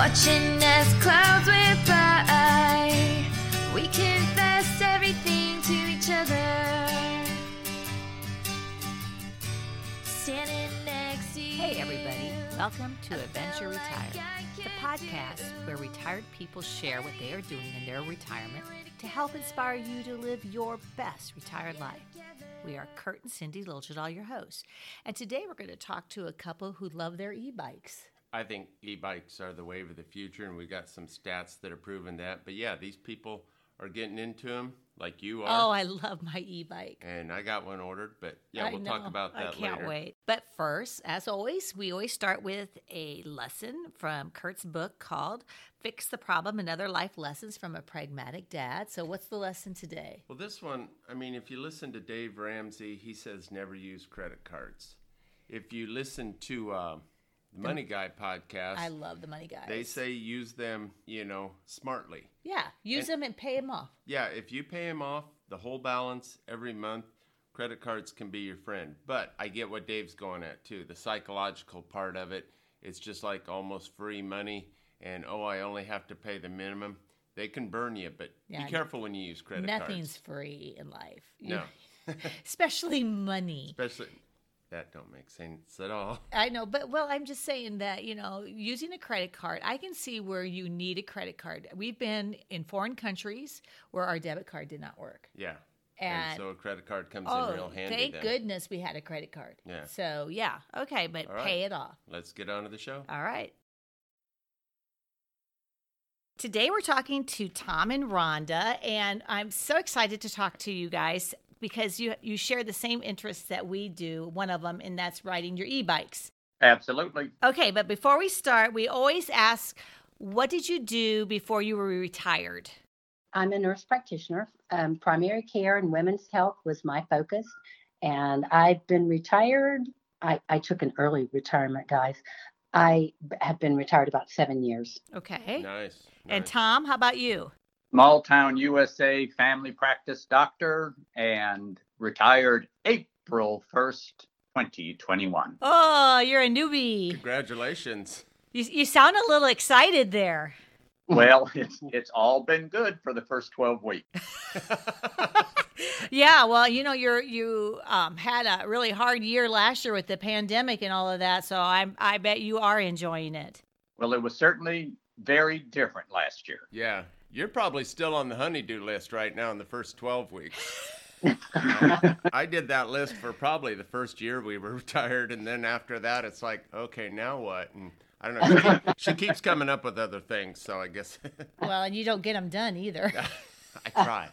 watching as clouds went by. We confessed everything to each other, standing next to you. Hey everybody, welcome to Adventure Retire, the podcast where retired people share what they are doing in their retirement to help inspire you to live your best retired life. We are Kurt and Cindy Lulchadal, your hosts, and today we're going to talk to a couple who love their e-bikes. I think e-bikes are the wave of the future, and we got some stats that are proving that. But yeah, these people are getting into them like you are. Oh, I love my e-bike. And I got one ordered, but yeah, we'll talk about that later. I can't wait. But first, as always, we always start with a lesson from Kurt's book called Fix the Problem and Other Life Lessons from a Pragmatic Dad. So what's the lesson today? Well, this one, I mean, if you listen to Dave Ramsey, he says never use credit cards. If you listen to the Money Guy podcast. I love the Money Guy. They say use them, you know, smartly. Yeah, use them and pay them off. Yeah, if you pay them off, the whole balance every month, credit cards can be your friend. But I get what Dave's going at, too. The psychological part of it, it's just like almost free money and, oh, I only have to pay the minimum. They can burn you, but be careful when you use credit cards. Nothing's free in life. No. Especially money. That don't make sense at all. I know, but I'm just saying that, you know, using a credit card, I can see where you need a credit card. We've been in foreign countries where our debit card did not work. Yeah. And so a credit card comes in real handy. Thank goodness we had a credit card. Yeah. So, yeah. Okay, but pay it off. Let's get on to the show. All right. Today we're talking to Tom and Rhonda, and I'm so excited to talk to you guys, because you share the same interests that we do, one of them, and that's riding your e-bikes. Absolutely. Okay, but before we start, we always ask, what did you do before you were retired? I'm a nurse practitioner. Primary care and women's health was my focus, and I've been retired. I took an early retirement, guys. I have been retired about 7 years. Okay. Nice. And Tom, how about you? Small town USA family practice doctor, and retired April 1st, 2021. Oh, you're a newbie. Congratulations. You sound a little excited there. Well, it's all been good for the first 12 weeks. Yeah, well, you know, you had a really hard year last year with the pandemic and all of that, so I bet you are enjoying it. Well, it was certainly very different last year. Yeah. You're probably still on the honey-do list right now in the first 12 weeks. I did that list for probably the first year we were retired, and then after that, it's like, okay, now what? And I don't know. She keeps coming up with other things, so I guess. Well, and you don't get them done either. I try.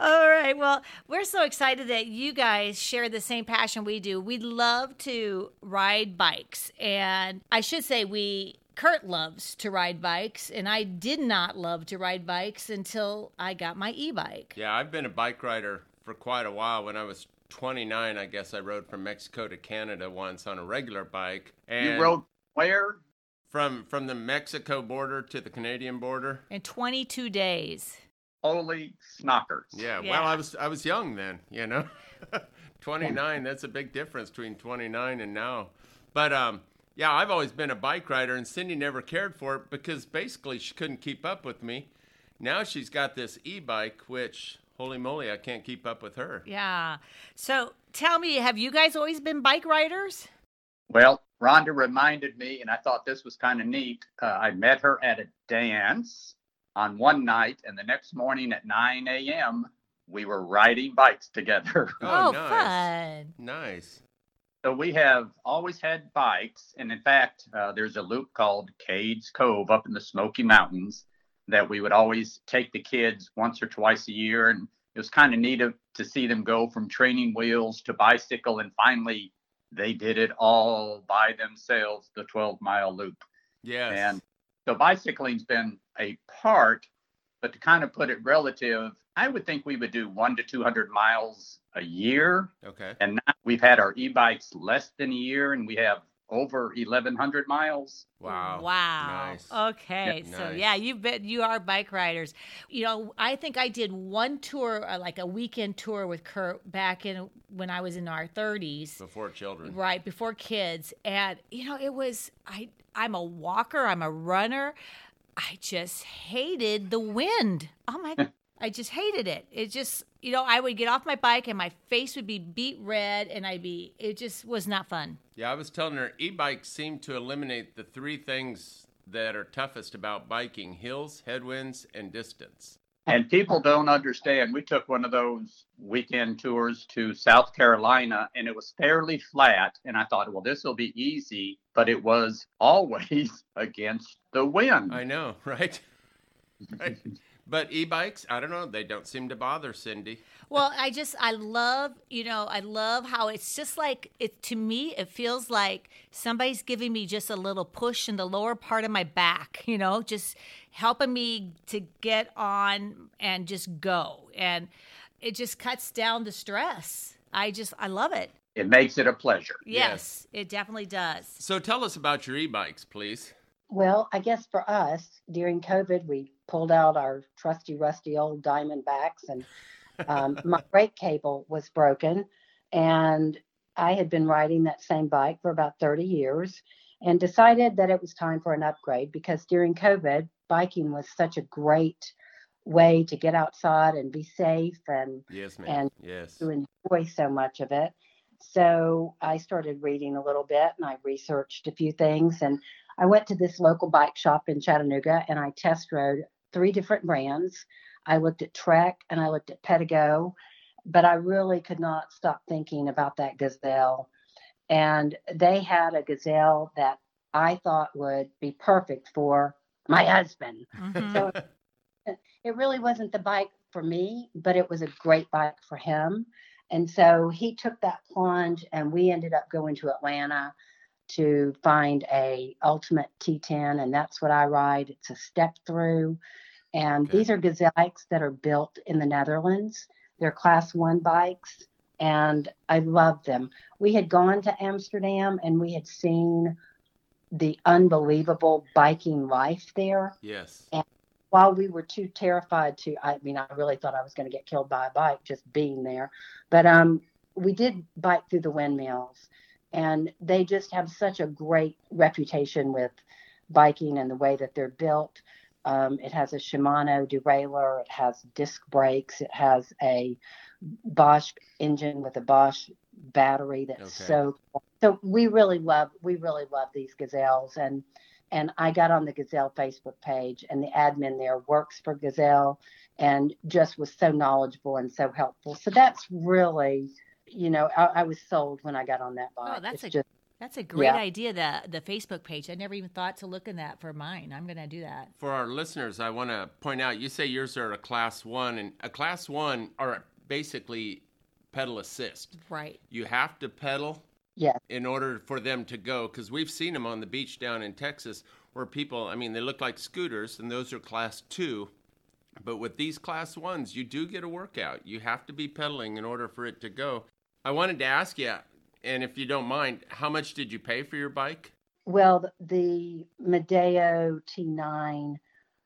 All right. Well, we're so excited that you guys share the same passion we do. We love to ride bikes, and I should say Kurt loves to ride bikes, and I did not love to ride bikes until I got my e-bike. Yeah, I've been a bike rider for quite a while. When I was 29, I guess I rode from Mexico to Canada once on a regular bike. And you rode where? From the Mexico border to the Canadian border. In 22 days. Holy snockers. Yeah. Well, I was young then, you know. 29, that's a big difference between 29 and now. But, yeah, I've always been a bike rider, and Cindy never cared for it because basically she couldn't keep up with me. Now she's got this e-bike, which, holy moly, I can't keep up with her. Yeah. So tell me, have you guys always been bike riders? Well, Rhonda reminded me, and I thought this was kind of neat. I met her at a dance on one night, and the next morning at 9 a.m., we were riding bikes together. Oh, nice. Fun. Nice. So we have always had bikes, and in fact, there's a loop called Cades Cove up in the Smoky Mountains that we would always take the kids once or twice a year, and it was kind of neat to see them go from training wheels to bicycle, and finally, they did it all by themselves, the 12-mile loop. Yes. And so bicycling's been a part, but to kind of put it relative, I would think we would do 100 to 200 miles a year. Okay. And now we've had our e-bikes less than a year, and we have over 1,100 miles. Wow. Wow. Nice. Okay. Yeah, so nice. Yeah, you are bike riders. You know, I think I did one tour, like a weekend tour with Kurt back in when I was in our 30s. Before children. Right, before kids. And, you know, it was, I'm a walker, I'm a runner. I just hated the wind. Oh my God. I just hated it. It just, you know, I would get off my bike and my face would be beet red and it just was not fun. Yeah, I was telling her e-bikes seem to eliminate the three things that are toughest about biking: hills, headwinds, and distance. And people don't understand. We took one of those weekend tours to South Carolina and it was fairly flat. And I thought, well, this will be easy, but it was always against the wind. I know, right? Right. But e-bikes, I don't know, they don't seem to bother Cindy. Well, I love how it's just like, to me, it feels like somebody's giving me just a little push in the lower part of my back, you know, just helping me to get on and just go. And it just cuts down the stress. I love it. It makes it a pleasure. Yes, it definitely does. So tell us about your e-bikes, please. Well, I guess for us, during COVID, we pulled out our trusty, rusty old Diamondbacks, and my brake cable was broken. And I had been riding that same bike for about 30 years and decided that it was time for an upgrade, because during COVID, biking was such a great way to get outside and be safe and, yes, ma'am. And yes. to enjoy so much of it. So I started reading a little bit and I researched a few things, and I went to this local bike shop in Chattanooga and I test rode three different brands. I looked at Trek and I looked at Pedego, but I really could not stop thinking about that Gazelle. And they had a Gazelle that I thought would be perfect for my husband. Mm-hmm. So it really wasn't the bike for me, but it was a great bike for him. And so he took that plunge and we ended up going to Atlanta to find a ultimate T10, and that's what I ride. It's a step through, and okay. These are Gazelle bikes that are built in the Netherlands. They're class 1 bikes, and I love them. We had gone to Amsterdam, and we had seen the unbelievable biking life there. Yes. And while we were too terrified I really thought I was going to get killed by a bike just being there, but we did bike through the windmills. And they just have such a great reputation with biking and the way that they're built. It has a Shimano derailleur. It has disc brakes. It has a Bosch engine with a Bosch battery. That's okay. So cool. So we really love these Gazelles. And I got on the Gazelle Facebook page, and the admin there works for Gazelle and just was so knowledgeable and so helpful. So that's really... You know, I was sold when I got on that bike. Oh, that's a great idea, the Facebook page. I never even thought to look in that for mine. I'm going to do that. For our listeners, I want to point out, you say yours are a class 1, and a class 1 are basically pedal assist. Right. You have to pedal in order for them to go, because we've seen them on the beach down in Texas where people, I mean, they look like scooters, and those are class 2. But with these class 1s, you do get a workout. You have to be pedaling in order for it to go. I wanted to ask you, and if you don't mind, how much did you pay for your bike? Well, the Medeo T9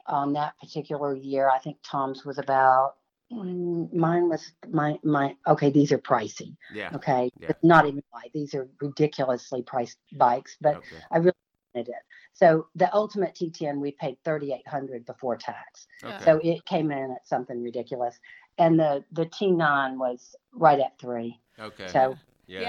on that particular year, I think Tom's was about, mine was my okay, these are pricey. Yeah. Okay. Yeah. It's not even like these are ridiculously priced bikes, but okay. I really wanted it. So the ultimate T10, we paid $3,800 before tax. Okay. So it came in at something ridiculous. And the T9 was right at $3,000. Okay. So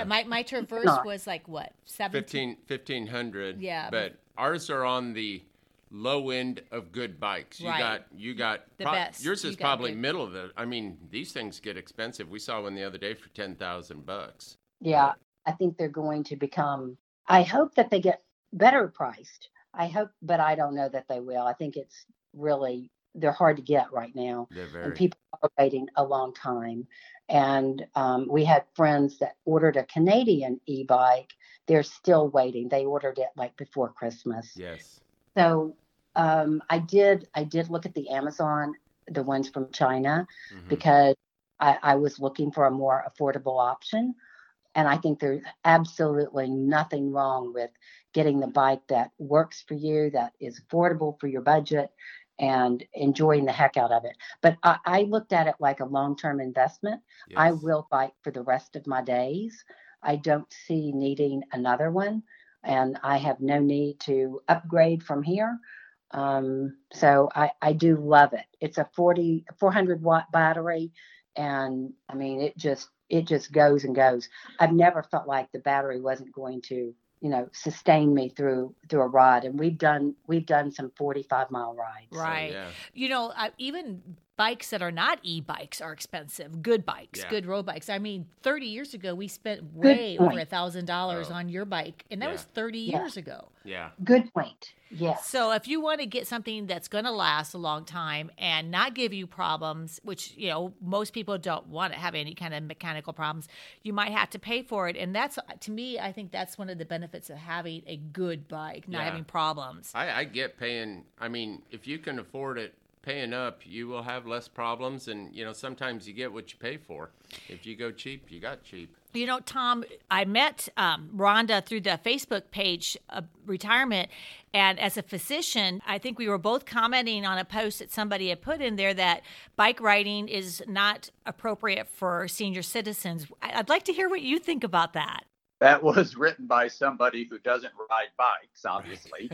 my Traverse was like what? 1,500. Yeah. But ours are on the low end of good bikes. You right. got the best. Yours is probably middle of the. I mean, these things get expensive. We saw one the other day for $10,000. Yeah, right. I think they're going to become. I hope that they get better priced. I hope, but I don't know that they will. I think it's really. They're hard to get right now, and people are waiting a long time. And we had friends that ordered a Canadian e-bike. They're still waiting. They ordered it like before Christmas. Yes. So I did look at the Amazon, the ones from China, because I was looking for a more affordable option. And I think there's absolutely nothing wrong with getting the bike that works for you, that is affordable for your budget, and enjoying the heck out of it. But I looked at it like a long-term investment. Yes. I will bike for the rest of my days. I don't see needing another one, and I have no need to upgrade from here. So I do love it. It's a 400 watt battery. And I mean, it just goes and goes. I've never felt like the battery wasn't going to, you know, sustain me through a ride. And we've done some 45 mile rides. Right. So, yeah. You know, even bikes that are not e-bikes are expensive. Good bikes, yeah. Good road bikes. I mean, 30 years ago, we spent way over $1,000 on your bike. And that was 30 years ago. Yeah. Good point. Yeah. So if you want to get something that's going to last a long time and not give you problems, which, you know, most people don't want to have any kind of mechanical problems, you might have to pay for it. And that's, to me, I think that's one of the benefits of having a good bike, not having problems. I get paying. I mean, if you can afford it, paying up, you will have less problems. And, you know, sometimes you get what you pay for. If you go cheap, you got cheap. You know, Tom, I met Rhonda through the Facebook page, Retirement. And as a physician, I think we were both commenting on a post that somebody had put in there that bike riding is not appropriate for senior citizens. I'd like to hear what you think about that. That was written by somebody who doesn't ride bikes, obviously.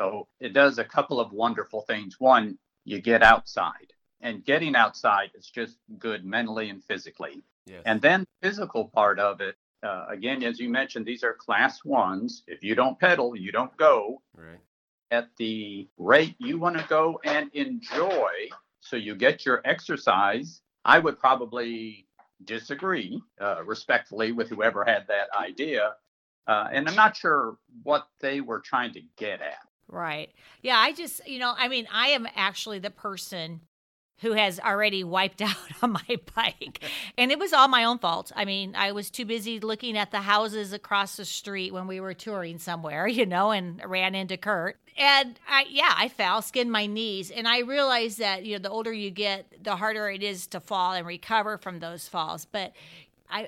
So it does a couple of wonderful things. One, you get outside, and getting outside is just good mentally and physically. Yes. And then the physical part of it, again, as you mentioned, these are class ones. If you don't pedal, you don't go at the rate you want to go and enjoy. So you get your exercise. I would probably disagree respectfully with whoever had that idea. And I'm not sure what they were trying to get at. Right. Yeah, I just, you know, I mean, I am actually the person who has already wiped out on my bike. And it was all my own fault. I mean, I was too busy looking at the houses across the street when we were touring somewhere, you know, and ran into Kurt. And I fell, skinned my knees. And I realized that, you know, the older you get, the harder it is to fall and recover from those falls. But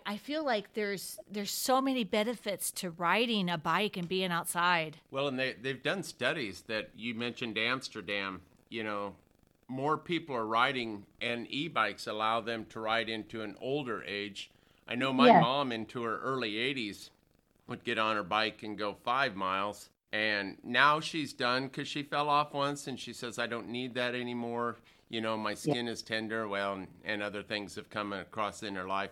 I feel like there's so many benefits to riding a bike and being outside. Well, and they've done studies that you mentioned Amsterdam, you know, more people are riding and e-bikes allow them to ride into an older age. I know my mom into her early 80s would get on her bike and go 5 miles. And now she's done because she fell off once and she says, I don't need that anymore. You know, my skin is tender. Well, and other things have come across in her life.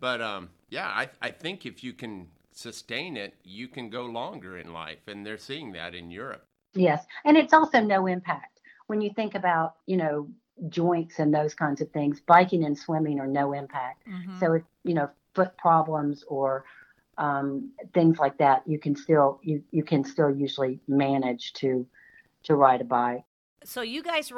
But, I think if you can sustain it, you can go longer in life. And they're seeing that in Europe. Yes. And it's also no impact. When you think about, you know, joints and those kinds of things, biking and swimming are no impact. Mm-hmm. So, it, you know, foot problems or things like that, you can still usually manage to ride a bike. So you guys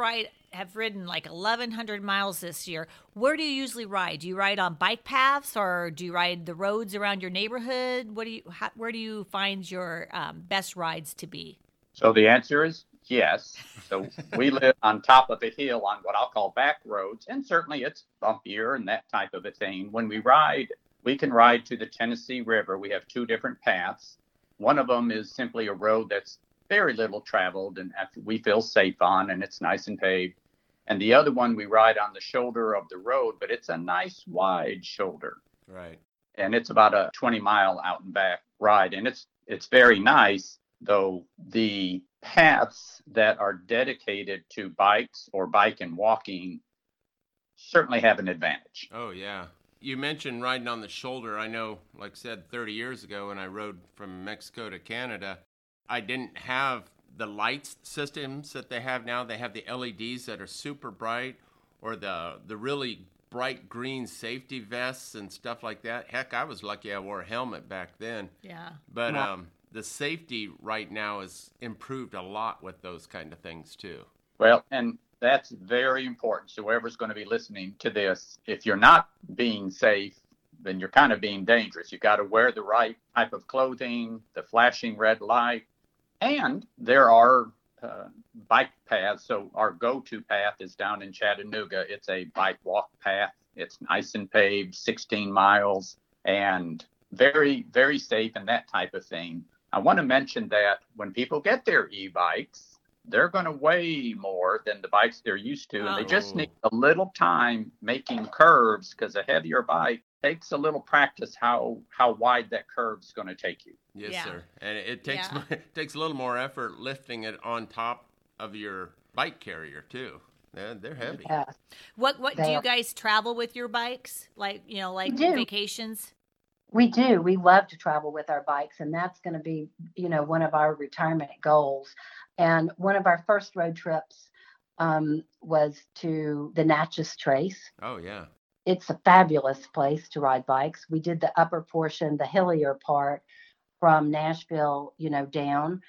have ridden like 1,100 miles this year. Where do you usually ride? Do you ride on bike paths or do you ride the roads around your neighborhood? Where do you find your best rides to be? So the answer is yes. So we live on top of a hill on what I'll call back roads. And certainly it's bumpier and that type of a thing. When we ride, we can ride to the Tennessee River. We have two different paths. One of them is simply a road that's very little traveled and we feel safe on, and it's nice and paved. And the other one we ride on the shoulder of the road, but it's a nice wide shoulder. Right. And it's about a 20 mile out and back ride. And it's very nice, though the paths that are dedicated to bikes or bike and walking certainly have an advantage. Oh, yeah. You mentioned riding on the shoulder. I know, like I said, 30 years ago when I rode from Mexico to Canada, I didn't have the lights systems that they have now. They have the LEDs that are super bright or the really bright green safety vests and stuff like that. Heck, I was lucky I wore a helmet back then. Yeah. But the safety right now is improved a lot with those kind of things too. Well, and that's very important. So whoever's going to be listening to this, if you're not being safe, then you're kind of being dangerous. You've got to wear the right type of clothing, the flashing red light, and there are bike paths. So our go-to path is down in Chattanooga. It's a bike walk path. It's nice and paved, 16 miles, and very, very safe and that type of thing. I want to mention that when people get their e-bikes, they're going to weigh more than the bikes they're used to. And they just need a little time making curves, because a heavier bike takes a little practice how wide that curve's going to take you. Yes, yeah. Sir. And it takes a little more effort lifting it on top of your bike carrier, too. Yeah, they're heavy. Yeah. What do you guys travel with your bikes? Like vacations? We do. We love to travel with our bikes, and that's going to be, one of our retirement goals. And one of our first road trips was to the Natchez Trace. Oh, yeah. It's a fabulous place to ride bikes. We did the upper portion, the hillier part from Nashville, down.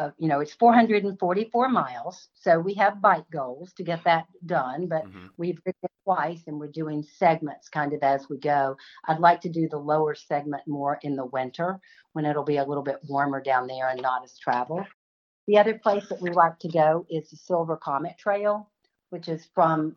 It's 444 miles. So we have bike goals to get that done, but we've ridden it twice and we're doing segments kind of as we go. I'd like to do the lower segment more in the winter when it'll be a little bit warmer down there and not as traveled. The other place that we like to go is the Silver Comet Trail, which is from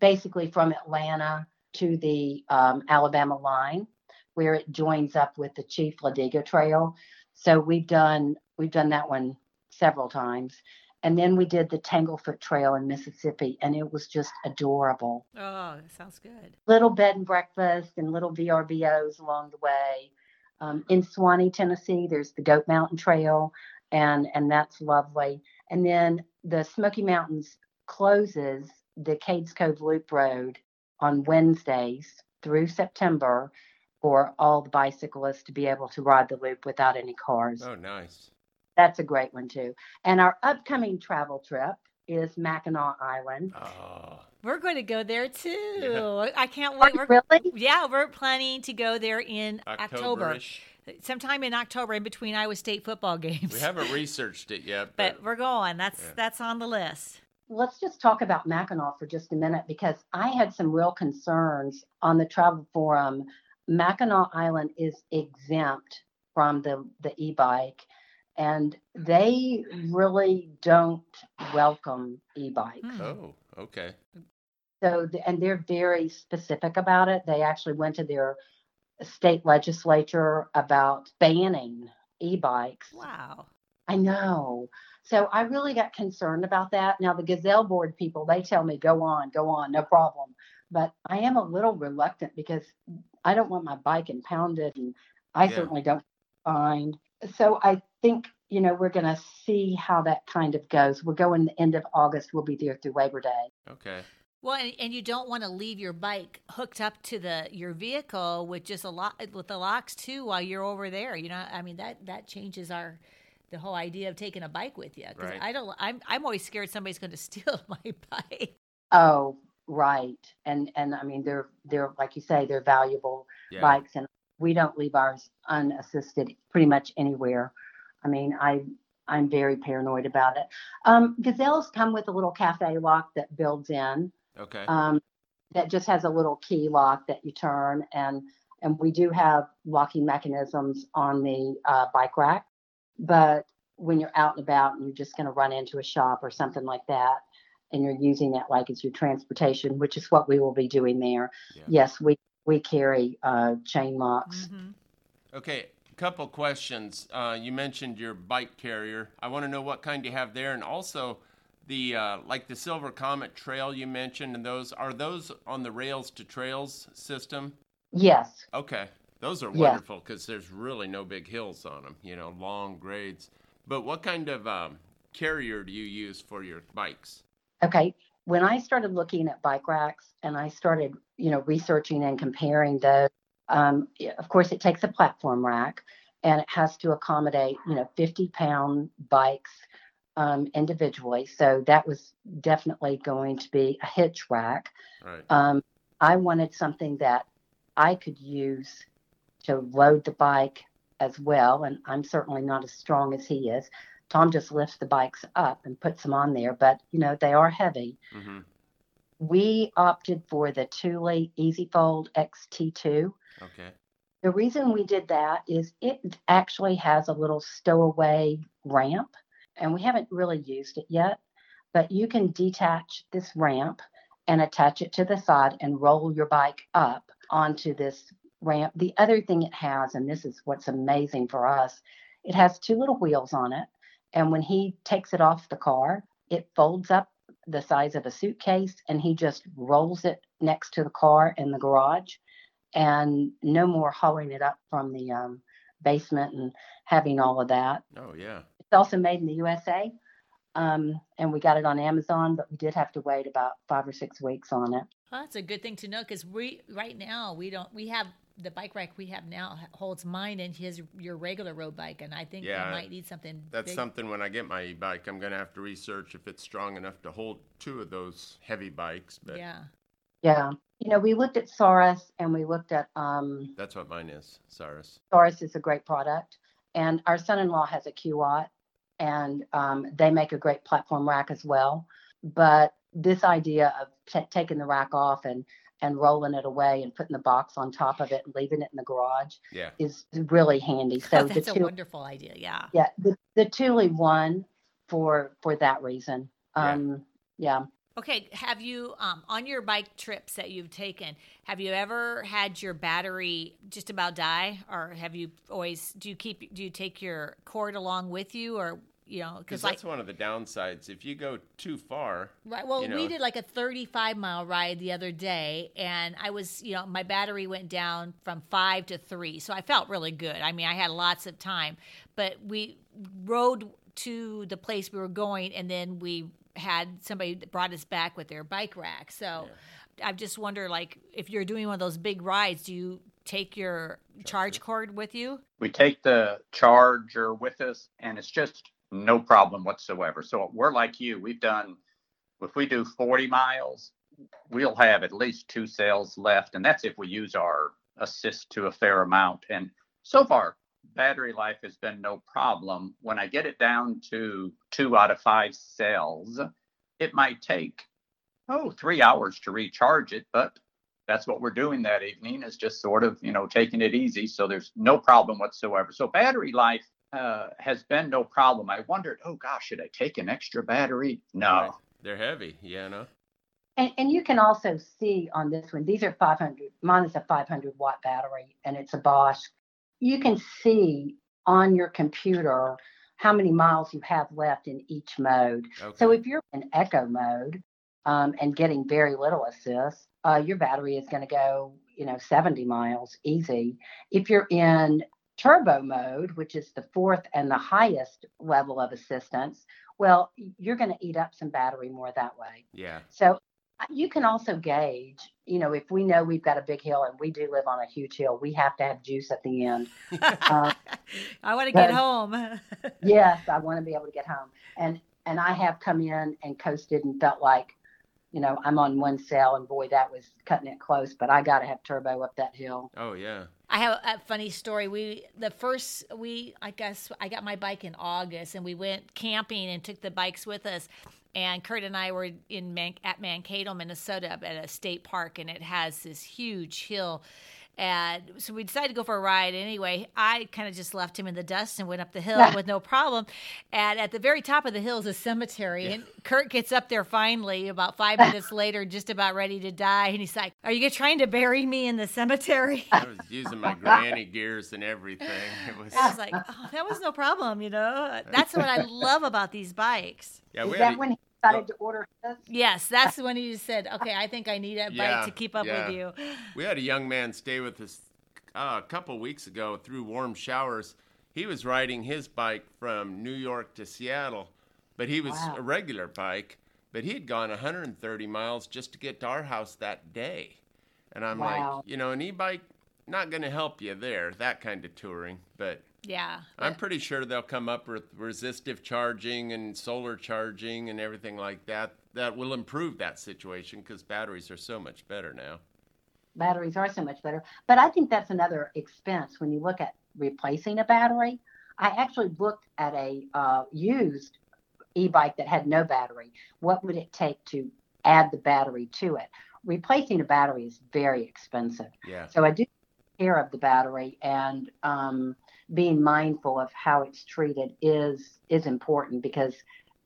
basically from Atlanta to the Alabama line, where it joins up with the Chief Ladiga Trail. So we've done that one several times. And then we did the Tanglefoot Trail in Mississippi, and it was just adorable. Oh, that sounds good. Little bed and breakfast and little VRBOs along the way. In Suwannee, Tennessee, there's the Goat Mountain Trail, and that's lovely. And then the Smoky Mountains closes the Cades Cove Loop Road on Wednesdays through September for all the bicyclists to be able to ride the loop without any cars. Oh, nice. That's a great one, too. And our upcoming travel trip is Mackinac Island. Oh. We're going to go there, too. Yeah. I can't wait. Really? Yeah, we're planning to go there in October-ish. Sometime in October, in between Iowa State football games. We haven't researched it yet. But we're going. That's on the list. Let's just talk about Mackinac for just a minute, because I had some real concerns on the travel forum. Mackinac Island is exempt from the e-bike, and they really don't welcome e-bikes. Oh, okay. So, and they're very specific about it. They actually went to their state legislature about banning e-bikes. Wow. I know. So I really got concerned about that. Now, the Gazelle board people, they tell me, go on, no problem. But I am a little reluctant because I don't want my bike impounded, and I certainly don't find. So I think, we're going to see how that kind of goes. We're going the end of August. We'll be there through Labor Day. Okay. Well, and you don't want to leave your bike hooked up to your vehicle with just with the locks too while you're over there. That changes the whole idea of taking a bike with you. Right. I'm always scared somebody's going to steal my bike. Oh, right. And they're like you say, they're valuable bikes, and we don't leave ours unassisted pretty much anywhere. I'm very paranoid about it. Gazelles come with a little cafe lock that builds in. Okay. That just has a little key lock that you turn, and we do have locking mechanisms on the bike rack. But when you're out and about and you're just going to run into a shop or something like that, and you're using it like it's your transportation, which is what we will be doing there. Yeah. Yes, we carry chain locks. Mm-hmm. Okay, a couple questions. You mentioned your bike carrier. I want to know what kind you have there, and also the like the Silver Comet Trail you mentioned, and those on the rails to trails system? Yes. Okay. Those are wonderful because there's really no big hills on them, long grades. But what kind of carrier do you use for your bikes? Okay. When I started looking at bike racks and I started, researching and comparing those, of course, it takes a platform rack and it has to accommodate, 50-pound bikes individually. So that was definitely going to be a hitch rack. Right. I wanted something that I could use to load the bike as well. And I'm certainly not as strong as he is. Tom just lifts the bikes up and puts them on there, but they are heavy. Mm-hmm. We opted for the Thule EasyFold XT2. Okay. The reason we did that is it actually has a little stowaway ramp, and we haven't really used it yet, but you can detach this ramp and attach it to the side and roll your bike up onto this ramp. The other thing it has, and this is what's amazing for us, it has two little wheels on it. And when he takes it off the car, it folds up the size of a suitcase and he just rolls it next to the car in the garage, and no more hauling it up from the basement and having all of that. Oh, yeah. It's also made in the USA. And we got it on Amazon, but we did have to wait about 5 or 6 weeks on it. Well, that's a good thing to know, because we have the bike rack we have now holds mine and your regular road bike, and I think I might need something. That's big. Something when I get my e-bike, I'm going to have to research if it's strong enough to hold two of those heavy bikes. But yeah. You know, we looked at Saris and we looked at that's what mine is, Saris. Saris is a great product, and our son-in-law has a Q-Watt. And they make a great platform rack as well. But this idea of taking the rack off and rolling it away and putting the box on top of it and leaving it in the garage is really handy. So that's a wonderful idea, yeah. Yeah, the Thule won for that reason. Yeah. Okay, have you, on your bike trips that you've taken, have you ever had your battery just about die? Or have you always, do you take your cord along with you, or, you know? Because that's one of the downsides. If you go too far. Right. Well, we did like a 35-mile ride the other day, and I was, my battery went down from 5 to 3. So I felt really good. I mean, I had lots of time, but we rode to the place we were going, and then we had somebody that brought us back with their bike rack. So I just wonder, like, if you're doing one of those big rides, do you take your charge cord with you? We take the charger with us, and it's just no problem whatsoever. So we're like you. If we do 40 miles, we'll have at least 2 cells left, and that's if we use our assist to a fair amount. And so far, battery life has been no problem. When I get it down to 2 out of 5 cells, it might take 3 hours to recharge it, but that's what we're doing that evening, is just sort of taking it easy. So there's no problem whatsoever. So battery life has been no problem. I wondered, should I take an extra battery? No, they're heavy. And you can also see on this one, these are 500. Mine is a 500 watt battery, and it's a Bosch. You can see on your computer how many miles you have left in each mode. Okay. So if you're in eco mode and getting very little assist, your battery is going to go, 70 miles easy. If you're in turbo mode, which is the 4th and the highest level of assistance, well, you're going to eat up some battery more that way. Yeah. So you can also gauge, if we know we've got a big hill, and we do live on a huge hill, we have to have juice at the end. I want to get home. Yes, I want to be able to get home. And I have come in and coasted and felt like, I'm on one cell, and boy, that was cutting it close, but I got to have turbo up that hill. Oh, yeah. I have a funny story. I got my bike in August, and we went camping and took the bikes with us. And Kurt and I were at Mankato, Minnesota, at a state park, and it has this huge hill. And so we decided to go for a ride anyway. I kind of just left him in the dust and went up the hill with no problem. And at the very top of the hill is a cemetery. Yeah. And Kurt gets up there finally about 5 minutes later, just about ready to die. And he's like, "Are you trying to bury me in the cemetery?" I was using my granny gears and everything. I was like, that was no problem, That's what I love about these bikes. Yeah, is that when he decided to order this? Yes, that's when he just said, "Okay, I think I need a bike to keep up with you." We had a young man stay with us a couple weeks ago through warm showers. He was riding his bike from New York to Seattle, but he was a regular bike. But he had gone 130 miles just to get to our house that day. And I'm like, an e-bike, not going to help you there, that kind of touring, but... Yeah. I'm pretty sure they'll come up with resistive charging and solar charging and everything like that. That will improve that situation, because batteries are so much better now. Batteries are so much better. But I think that's another expense when you look at replacing a battery. I actually looked at a used e-bike that had no battery. What would it take to add the battery to it? Replacing a battery is very expensive. Yeah. So I do take care of the battery, and being mindful of how it's treated is important, because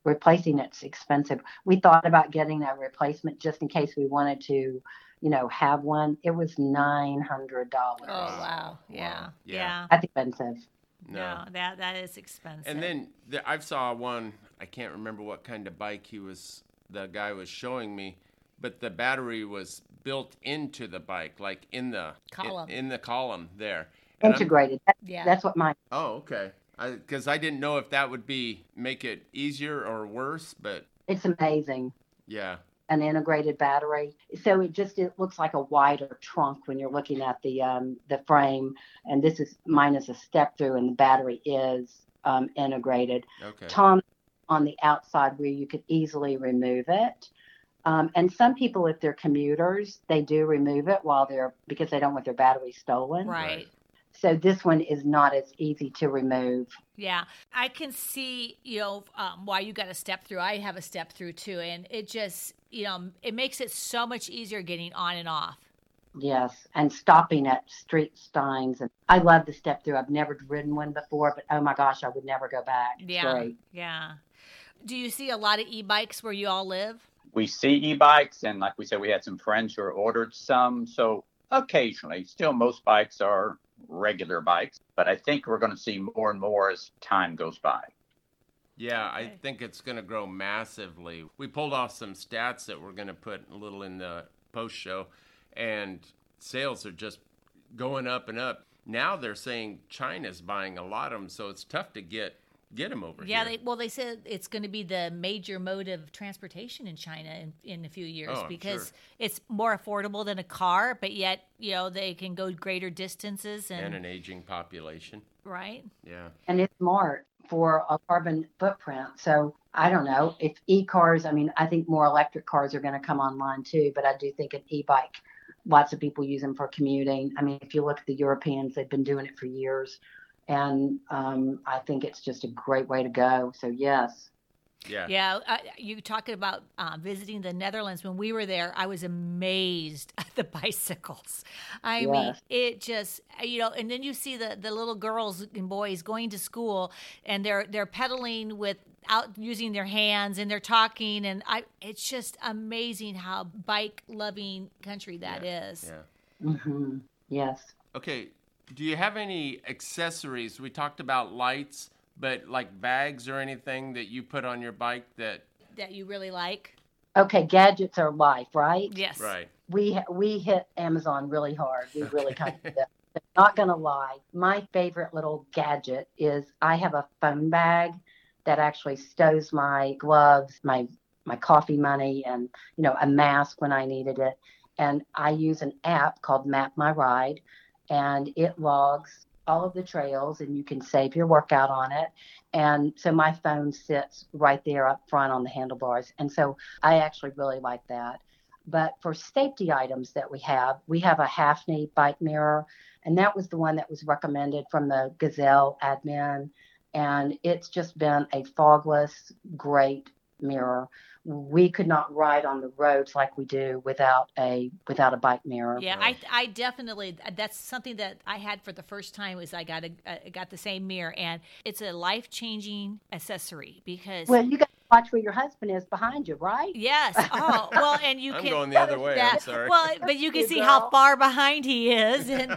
replacing it's expensive. We thought about getting a replacement just in case we wanted to you know, have one, it was $900. Oh, wow. Yeah. Yeah. That's expensive. No, that is expensive. And then I saw one, I can't remember what kind of bike the guy was showing me, but the battery was built into the bike, like in the column, in the column there. And integrated. That's what mine. Oh, okay. Because I didn't know if that would make it easier or worse, but it's amazing. Yeah. An integrated battery, so it looks like a wider trunk when you're looking at the frame. And mine is a step through, and the battery is integrated. Okay. Tom on the outside where you could easily remove it. And some people, if they're commuters, they do remove it because they don't want their battery stolen. Right. So this one is not as easy to remove. Yeah, I can see, why you got a step through. I have a step through too, and it just, it makes it so much easier getting on and off. Yes, and stopping at street signs. And I love the step through. I've never ridden one before, but oh my gosh, I would never go back. Yeah, great. Yeah. Do you see a lot of e-bikes where you all live? We see e-bikes, and like we said, we had some friends who ordered some. So occasionally, still most bikes are regular bikes, but I think we're going to see more and more as time goes by. Yeah, I think it's going to grow massively. We pulled off some stats that we're going to put a little in the post show, and sales are just going up and up. Now they're saying China's buying a lot of them, so it's tough to get them over here. Yeah, they said it's going to be the major mode of transportation in China in a few years because it's more affordable than a car, but yet, they can go greater distances. And an aging population. Right. Yeah. And it's smart for a carbon footprint. So I don't know if e-cars, I think more electric cars are going to come online too, but I do think an e-bike, lots of people use them for commuting. If you look at the Europeans, they've been doing it for years. And I think it's just a great way to go. So, yes. Yeah. Yeah. You talking about visiting the Netherlands. When we were there, I was amazed at the bicycles. I mean, it just, and then you see the little girls and boys going to school, and they're pedaling without using their hands, and they're talking. And it's just amazing how bike-loving country that is. Yeah. Mm-hmm. Yes. Okay. Do you have any accessories? We talked about lights, but like bags or anything that you put on your bike that you really like? Okay, gadgets are life, right? Yes. Right. We hit Amazon really hard. We really kind of did that. But not going to lie, my favorite little gadget is I have a phone bag that actually stows my gloves, my coffee money, and a mask when I needed it. And I use an app called Map My Ride. And it logs all of the trails, and you can save your workout on it. And so my phone sits right there up front on the handlebars. And so I actually really like that. But for safety items that we have a Hafni bike mirror. And that was the one that was recommended from the Gazelle admin. And it's just been a fogless, great mirror. We could not ride on the roads like we do without a bike mirror. Yeah, I definitely, that's something that I had for the first time was I got the same mirror, and it's a life-changing accessory because... Well, you got to watch where your husband is behind you, right? Yes. Oh, well, and you I'm going the other way, I'm sorry. Well, but you can see how far behind he is and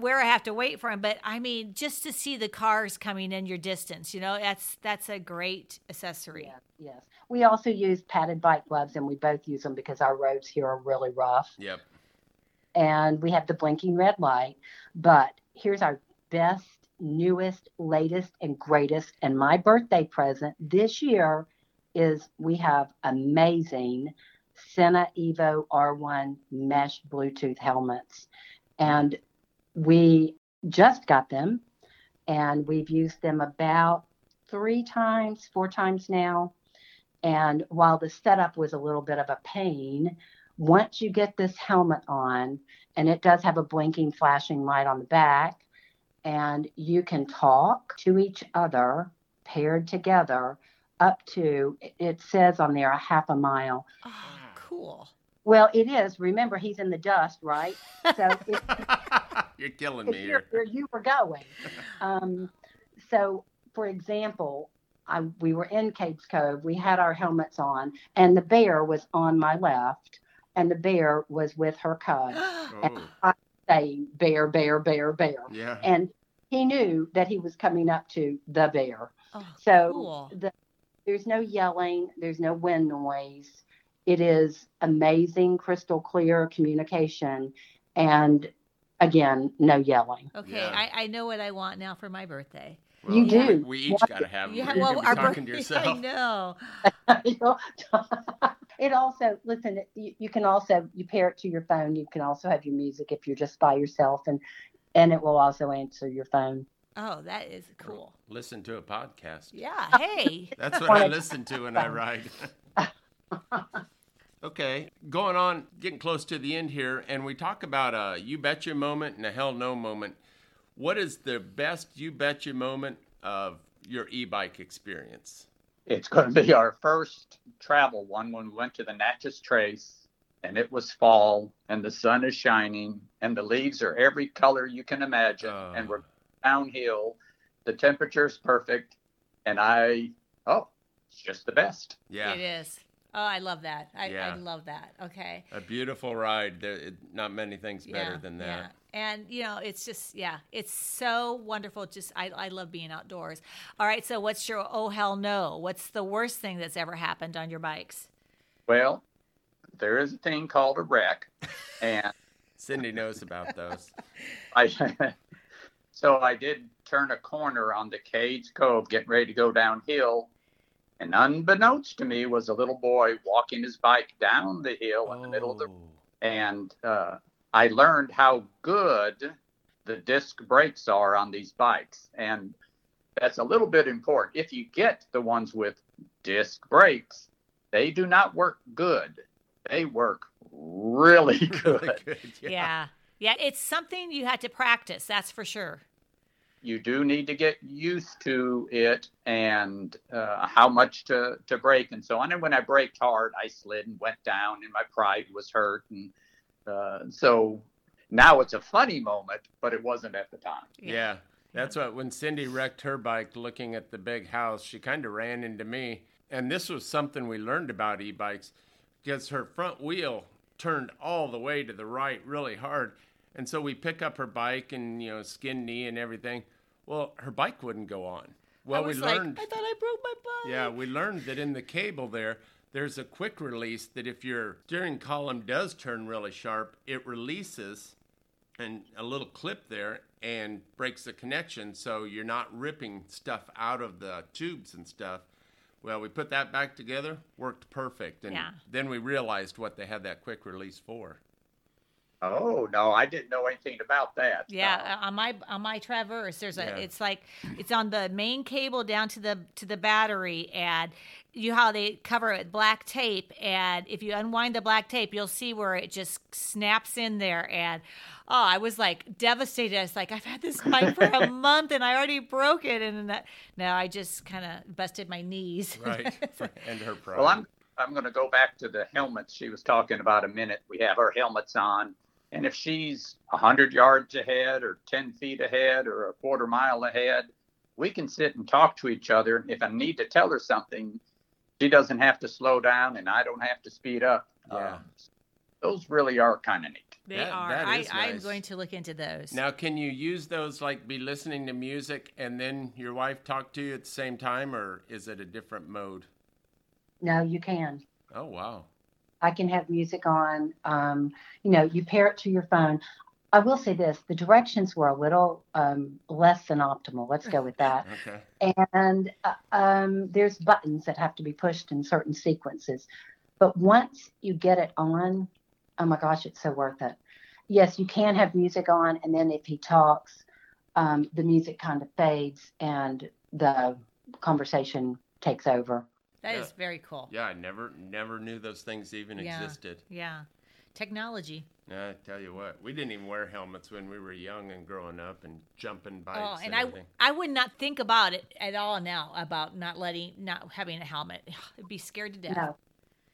where I have to wait for him. But, just to see the cars coming in your distance, that's a great accessory. Yeah. Yes. We also use padded bike gloves, and we both use them because our roads here are really rough. Yep. And we have the blinking red light. But here's our best, newest, latest, and greatest. And my birthday present this year is we have amazing Senna Evo R1 mesh Bluetooth helmets. And we just got them, and we've used them about 4 times now. And while the setup was a little bit of a pain, once you get this helmet on, and it does have a blinking, flashing light on the back, and you can talk to each other paired together up to, it says on there, a half a mile. Oh, cool. Well, it is. Remember, he's in the dust, right? So you're killing me here. Where you were going. So, for example... we were in Cades Cove, we had our helmets on, and the bear was on my left, and the bear was with her cub. And I say, bear, bear, bear, bear. Yeah. And he knew that he was coming up to the bear. Oh, so cool. There's no yelling. There's no wind noise. It is amazing, crystal clear communication. And again, no yelling. Okay. Yeah. I know what I want now for my birthday. Well, you do. We each got to have our talking birthday, to yourself. I know. It also, listen, you can also, you pair it to your phone. You can also have your music if you're just by yourself, and it will also answer your phone. Oh, that is cool. Listen to a podcast. Yeah. Hey. That's what I listen to when I ride. Okay. Going on, getting close to the end here. And we talk about a you betcha moment and a hell no moment. What is the best you betcha moment of your e-bike experience? It's going to be our first travel one when we went to the Natchez Trace, and it was fall, and the sun is shining, and the leaves are every color you can imagine, and we're downhill. The temperature is perfect, and it's just the best. Yeah, it is. Oh, I love that. I love that. Okay. A beautiful ride. Not many things better than that. Yeah. And, it's just, it's so wonderful. Just, I love being outdoors. All right. So what's your, oh, hell no. What's the worst thing that's ever happened on your bikes? Well, there is a thing called a wreck. And Cindy knows about those. So I did turn a corner on the Cades Cove, getting ready to go downhill. And unbeknownst to me was a little boy walking his bike down the hill in the middle of the road. And I learned how good the disc brakes are on these bikes. And that's a little bit important. If you get the ones with disc brakes, they do not work good. They work really good. Really good, yeah. Yeah, it's something you had to practice, that's for sure. You do need to get used to it and how much to brake and so on. And when I braked hard, I slid and went down, and my pride was hurt. And so now it's a funny moment, but it wasn't at the time. Yeah. That's what, when Cindy wrecked her bike looking at the big house, she kind of ran into me. And this was something we learned about e-bikes, because her front wheel turned all the way to the right really hard. And so we pick up her bike and, skin, knee, and everything. Well, her bike wouldn't go on. Well, I was learned. I thought I broke my bike. Yeah, we learned that in the cable there's a quick release that if your steering column does turn really sharp, it releases and a little clip there and breaks the connection, so you're not ripping stuff out of the tubes and stuff. Well, we put that back together, worked perfect. And then we realized what they had that quick release for. Oh, no, I didn't know anything about that. Yeah, no. on my Traverse, there's it's on the main cable down to the battery, and how they cover it with black tape, and if you unwind the black tape, you'll see where it just snaps in there, and I was like devastated. I was like, I've had this bike for a month, and I already broke it, and now I just kind of busted my knees. Right, and her pride. Well, I'm going to go back to the helmets she was talking about a minute. We have our helmets on. And if she's 100 yards ahead or 10 feet ahead or a quarter mile ahead, we can sit and talk to each other. If I need to tell her something, she doesn't have to slow down and I don't have to speed up. Yeah. Those really are kind of neat. They are. Nice. I'm going to look into those. Now, can you use those, like be listening to music and then your wife talk to you at the same time, or is it a different mode? No, you can. Oh, wow. I can have music on, you pair it to your phone. I will say this, the directions were a little less than optimal. Let's go with that. Okay. And there's buttons that have to be pushed in certain sequences. But once you get it on, oh my gosh, it's so worth it. Yes, you can have music on. And then if he talks, the music kind of fades and the conversation takes over. That is very cool. Yeah, I never knew those things even existed. Yeah, technology. Yeah, I tell you what, we didn't even wear helmets when we were young and growing up and jumping bikes. Oh, and I would not think about it at all now about not having a helmet. I'd be scared to death. No,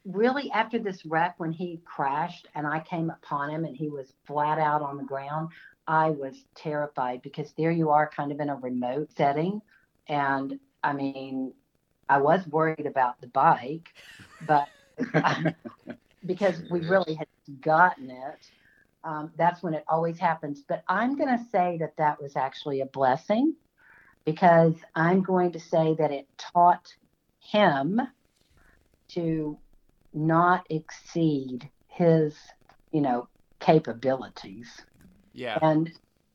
really. After this wreck, when he crashed and I came upon him and he was flat out on the ground, I was terrified because there you are, kind of in a remote setting, and I mean. I was worried about the bike, but because we really had gotten it. That's when it always happens. But I'm going to say that that was actually a blessing, because I'm going to say that it taught him to not exceed his, you know, capabilities. Yeah.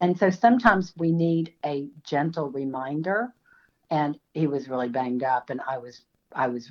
And so sometimes we need a gentle reminder, and he was really banged up, and I was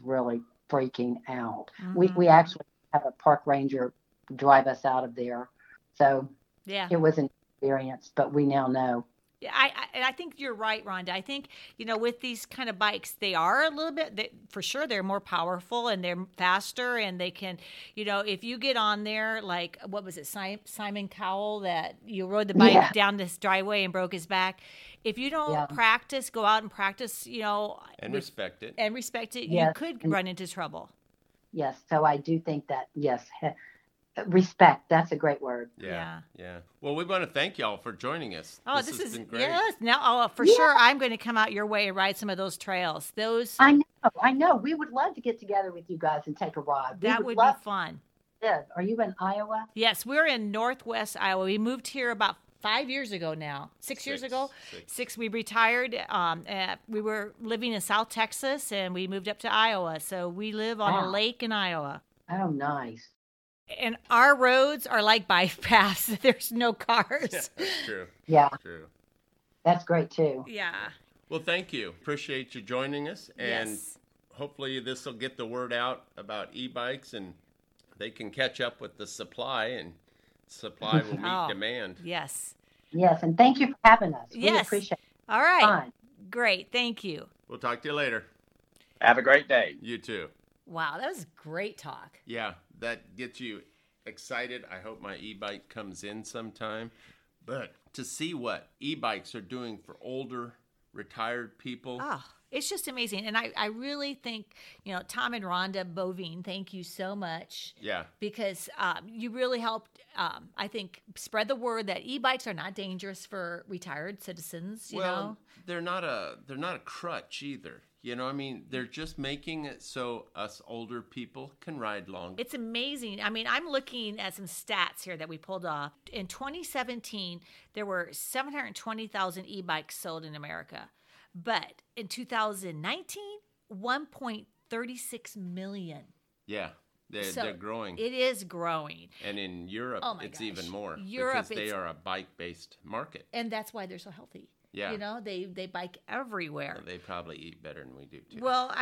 really freaking out. Mm-hmm. We actually have a park ranger drive us out of there. So yeah, it was an experience, but we now know. Yeah, I think you're right, Rhonda. I think, you know, with these kind of bikes, they are a little bit, for sure, they're more powerful and they're faster, and they can, you know, if you get on there, like, what was it, Simon Cowell, that you rode the bike down this driveway and broke his back. If you don't practice, go out and practice, you know. And respect it. And respect it. Yes. You could run into trouble. Yes. So I do think that, yes. Respect. That's a great word. Yeah. Well, we want to thank y'all for joining us. Oh, this has been great. Yes. Now, sure, I'm going to come out your way and ride some of those trails. Those I know. We would love to get together with you guys and take a ride. That would be fun. Are you in Iowa? Yes, we're in Northwest Iowa. We moved here about 5 years ago now. Six years ago. We retired. We were living in South Texas, and we moved up to Iowa. So we live on a lake in Iowa. Oh, nice. And our roads are like bike paths. There's no cars. Yeah, that's true. Yeah. That's true. That's great, too. Yeah. Well, thank you. Appreciate you joining us. And hopefully this will get the word out about e-bikes, and they can catch up with the supply, and supply will meet demand. Yes. Yes. And thank you for having us. Yes. We appreciate it. All right. Fun. Great. Thank you. We'll talk to you later. Have a great day. You too. Wow, that was great talk. Yeah, that gets you excited. I hope my e-bike comes in sometime. But to see what e-bikes are doing for older, retired people. Oh, it's just amazing. And I really think, you know, Tom and Rhonda Bovine, thank you so much. Yeah. Because you really helped, I think, spread the word that e-bikes are not dangerous for retired citizens, you know? They're not a crutch either. You know, I mean, they're just making it so us older people can ride long. It's amazing. I mean, I'm looking at some stats here that we pulled off. In 2017, there were 720,000 e-bikes sold in America. But in 2019, 1.36 million. Yeah, they're growing. It is growing. And in Europe, even more. Because they are a bike-based market. And that's why they're so healthy. Yeah. You know, they bike everywhere. Well, they probably eat better than we do, too. Well,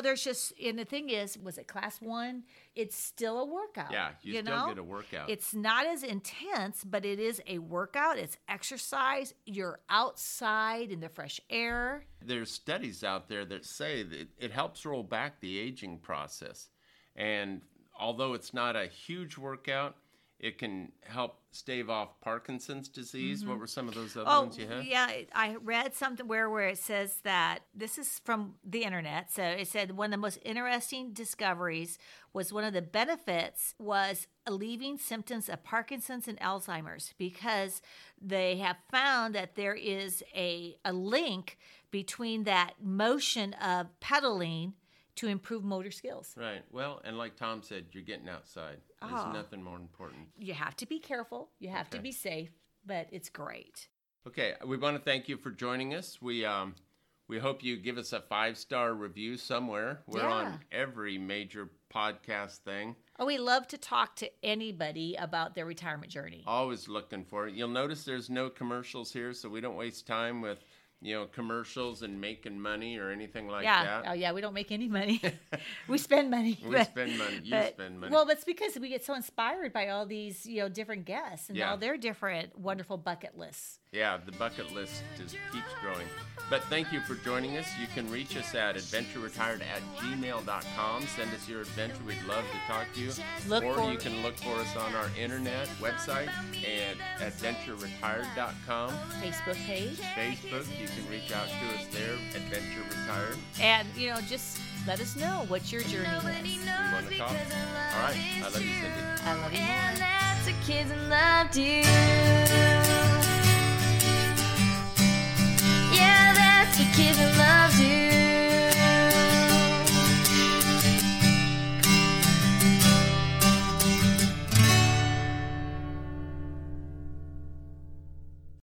there's just, and the thing is, was it class one? It's still a workout. Yeah, you still get a workout. It's not as intense, but it is a workout. It's exercise. You're outside in the fresh air. There's studies out there that say that it helps roll back the aging process. And although it's not a huge workout, it can help stave off Parkinson's disease. Mm-hmm. What were some of those other ones you had? Yeah, I read something where it says that, this is from the internet, so it said one of the most interesting discoveries was one of the benefits was alleviating symptoms of Parkinson's and Alzheimer's, because they have found that there is a link between that motion of pedaling to improve motor skills. Right. Well, and like Tom said, you're getting outside. There's nothing more important. You have to be careful. You have to be safe, but it's great. Okay. We want to thank you for joining us. We hope you give us a 5-star review somewhere. We're on every major podcast thing. Oh, we love to talk to anybody about their retirement journey. Always looking for it. You'll notice there's no commercials here, so we don't waste time with commercials and making money or anything like that. Oh, yeah, we don't make any money. We spend money. Spend money. Well, that's because we get so inspired by all these, different guests and all their different wonderful bucket lists. Yeah, the bucket list just keeps growing. But thank you for joining us. You can reach us at adventureretired@gmail.com. Send us your adventure. We'd love to talk to you. You can look for us on our internet website at adventureretired.com. Facebook page. You can reach out to us there, Adventure Retired. And, just let us know what your journey is. We want to talk. All right. I love you, Cindy. I love you. And that's the kids loved you. Yeah, that's the kid.